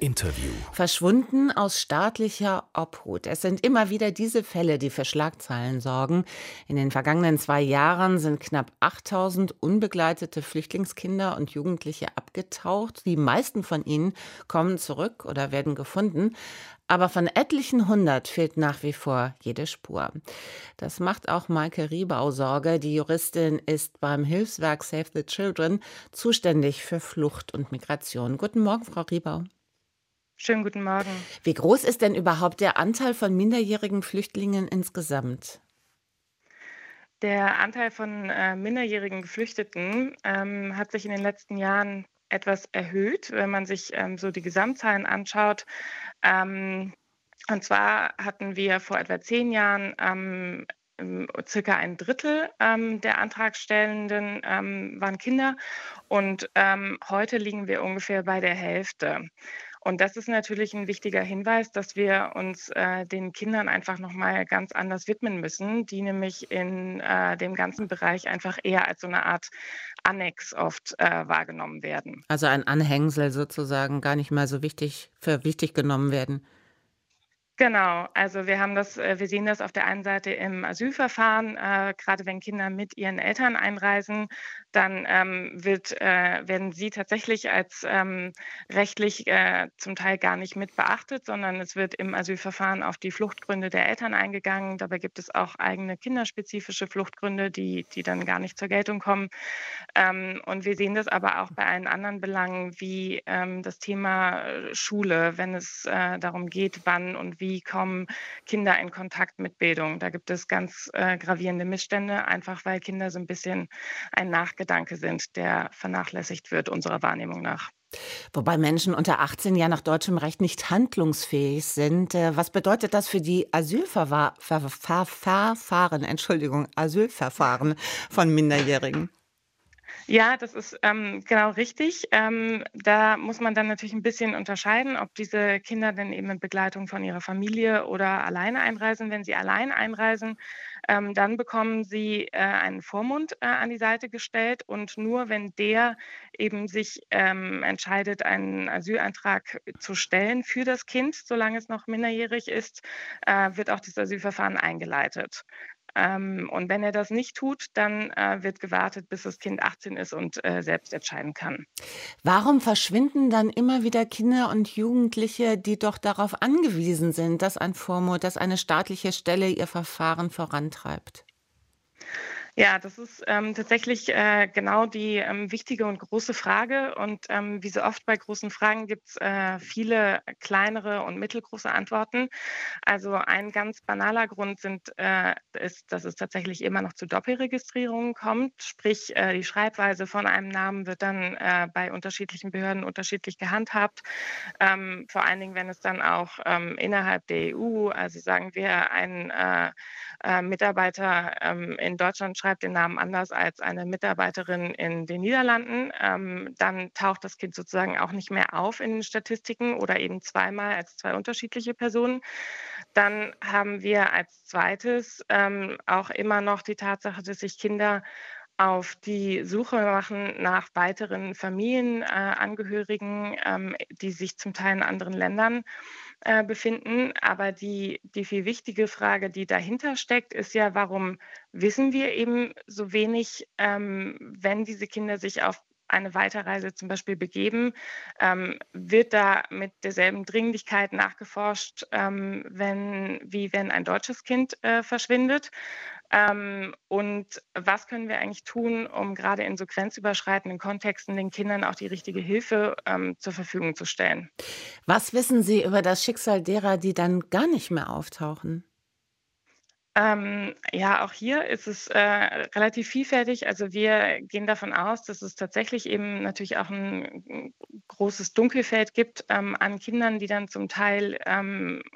Interview. Verschwunden aus staatlicher Obhut. Es sind immer wieder diese Fälle, die für Schlagzeilen sorgen. In den vergangenen 2 Jahren sind knapp 8.000 unbegleitete Flüchtlingskinder und Jugendliche abgetaucht. Die meisten von ihnen kommen zurück oder werden gefunden. Aber von etlichen 100 fehlt nach wie vor jede Spur. Das macht auch Meike Riebau Sorge. Die Juristin ist beim Hilfswerk Save the Children zuständig für Flucht und Migration. Guten Morgen, Frau Riebau. Schönen guten Morgen. Wie groß ist denn überhaupt der Anteil von minderjährigen Flüchtlingen insgesamt? Der Anteil von minderjährigen Geflüchteten hat sich in den letzten Jahren etwas erhöht, wenn man sich so die Gesamtzahlen anschaut. Und zwar hatten wir vor etwa 10 Jahren circa 1/3 der Antragstellenden waren Kinder und heute liegen wir ungefähr bei der Hälfte. Und das ist natürlich ein wichtiger Hinweis, dass wir uns den Kindern einfach nochmal ganz anders widmen müssen, die nämlich in dem ganzen Bereich einfach eher als so eine Art Annex oft wahrgenommen werden. Also ein Anhängsel sozusagen, gar nicht mal so wichtig für wichtig genommen werden. Genau, also wir sehen das auf der einen Seite im Asylverfahren, gerade wenn Kinder mit ihren Eltern einreisen, dann werden sie tatsächlich als rechtlich zum Teil gar nicht mit beachtet, sondern es wird im Asylverfahren auf die Fluchtgründe der Eltern eingegangen. Dabei gibt es auch eigene kinderspezifische Fluchtgründe, die dann gar nicht zur Geltung kommen. Und wir sehen das aber auch bei allen anderen Belangen, wie das Thema Schule, wenn es darum geht, wann und wie kommen Kinder in Kontakt mit Bildung. Da gibt es ganz gravierende Missstände, einfach weil Kinder so ein bisschen ein Nachgedanke sind, der vernachlässigt wird, unserer Wahrnehmung nach. Wobei Menschen unter 18 ja nach deutschem Recht nicht handlungsfähig sind. Was bedeutet das für die Asylverfahren von Minderjährigen? Ja, das ist genau richtig. Da muss man dann natürlich ein bisschen unterscheiden, ob diese Kinder denn eben in Begleitung von ihrer Familie oder alleine einreisen. Wenn sie allein einreisen, dann bekommen sie einen Vormund an die Seite gestellt und nur wenn der eben sich entscheidet, einen Asylantrag zu stellen für das Kind, solange es noch minderjährig ist, wird auch das Asylverfahren eingeleitet. Und wenn er das nicht tut, dann wird gewartet, bis das Kind 18 ist und selbst entscheiden kann. Warum verschwinden dann immer wieder Kinder und Jugendliche, die doch darauf angewiesen sind, dass ein Vormund, dass eine staatliche Stelle ihr Verfahren vorantreibt? Ja, das ist tatsächlich genau die wichtige und große Frage. Und wie so oft bei großen Fragen gibt es viele kleinere und mittelgroße Antworten. Also ein ganz banaler Grund ist, dass es tatsächlich immer noch zu Doppelregistrierungen kommt. Sprich, die Schreibweise von einem Namen wird dann bei unterschiedlichen Behörden unterschiedlich gehandhabt. Vor allen Dingen, wenn es dann auch innerhalb der EU, also sagen wir, ein Mitarbeiter in Deutschland schreibt den Namen anders als eine Mitarbeiterin in den Niederlanden, dann taucht das Kind sozusagen auch nicht mehr auf in den Statistiken oder eben zweimal als 2 unterschiedliche Personen. Dann haben wir als zweites auch immer noch die Tatsache, dass sich Kinder auf die Suche machen nach weiteren Familienangehörigen, die sich zum Teil in anderen Ländern befinden. Aber die viel wichtige Frage, die dahinter steckt, ist ja, warum wissen wir eben so wenig, wenn diese Kinder sich auf eine Weiterreise zum Beispiel begeben, wird da mit derselben Dringlichkeit nachgeforscht, wie wenn ein deutsches Kind verschwindet. Und was können wir eigentlich tun, um gerade in so grenzüberschreitenden Kontexten den Kindern auch die richtige Hilfe zur Verfügung zu stellen? Was wissen Sie über das Schicksal derer, die dann gar nicht mehr auftauchen? Ja, auch hier ist es relativ vielfältig. Also wir gehen davon aus, dass es tatsächlich eben natürlich auch ein großes Dunkelfeld gibt an Kindern, die dann zum Teil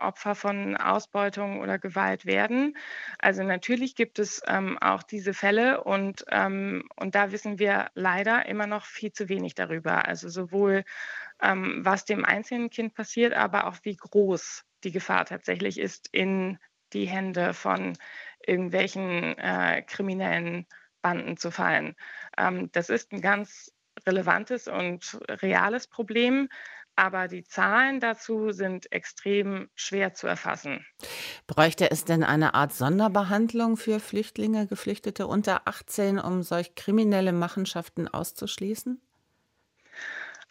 Opfer von Ausbeutung oder Gewalt werden. Also natürlich gibt es auch diese Fälle und da wissen wir leider immer noch viel zu wenig darüber. Also sowohl was dem einzelnen Kind passiert, aber auch wie groß die Gefahr tatsächlich ist in die Hände von irgendwelchen kriminellen Banden zu fallen. Das ist ein ganz relevantes und reales Problem. Aber die Zahlen dazu sind extrem schwer zu erfassen. Bräuchte es denn eine Art Sonderbehandlung für Flüchtlinge, Geflüchtete unter 18, um solch kriminelle Machenschaften auszuschließen?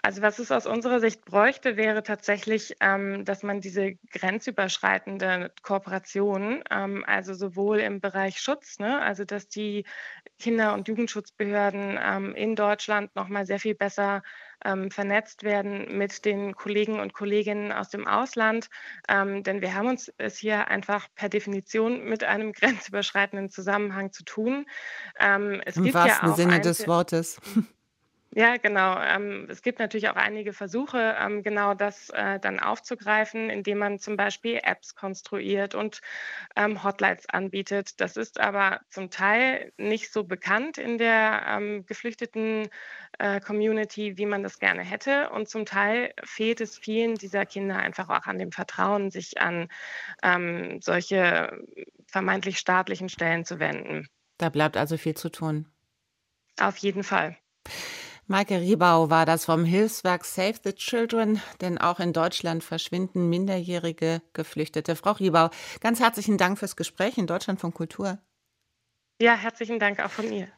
Also was es aus unserer Sicht bräuchte, wäre tatsächlich, dass man diese grenzüberschreitende Kooperation, also sowohl im Bereich Schutz, ne, also dass die Kinder- und Jugendschutzbehörden in Deutschland nochmal sehr viel besser vernetzt werden mit den Kollegen und Kolleginnen aus dem Ausland. Denn wir haben uns es hier einfach per Definition mit einem grenzüberschreitenden Zusammenhang zu tun. Im wahrsten Sinne des Wortes. Ja, genau. Es gibt natürlich auch einige Versuche, genau das dann aufzugreifen, indem man zum Beispiel Apps konstruiert und Hotlines anbietet. Das ist aber zum Teil nicht so bekannt in der geflüchteten Community, wie man das gerne hätte. Und zum Teil fehlt es vielen dieser Kinder einfach auch an dem Vertrauen, sich an solche vermeintlich staatlichen Stellen zu wenden. Da bleibt also viel zu tun. Auf jeden Fall. Meike Riebau war das vom Hilfswerk Save the Children, denn auch in Deutschland verschwinden minderjährige Geflüchtete. Frau Riebau, ganz herzlichen Dank fürs Gespräch in Deutschlandfunk Kultur. Ja, herzlichen Dank auch von mir.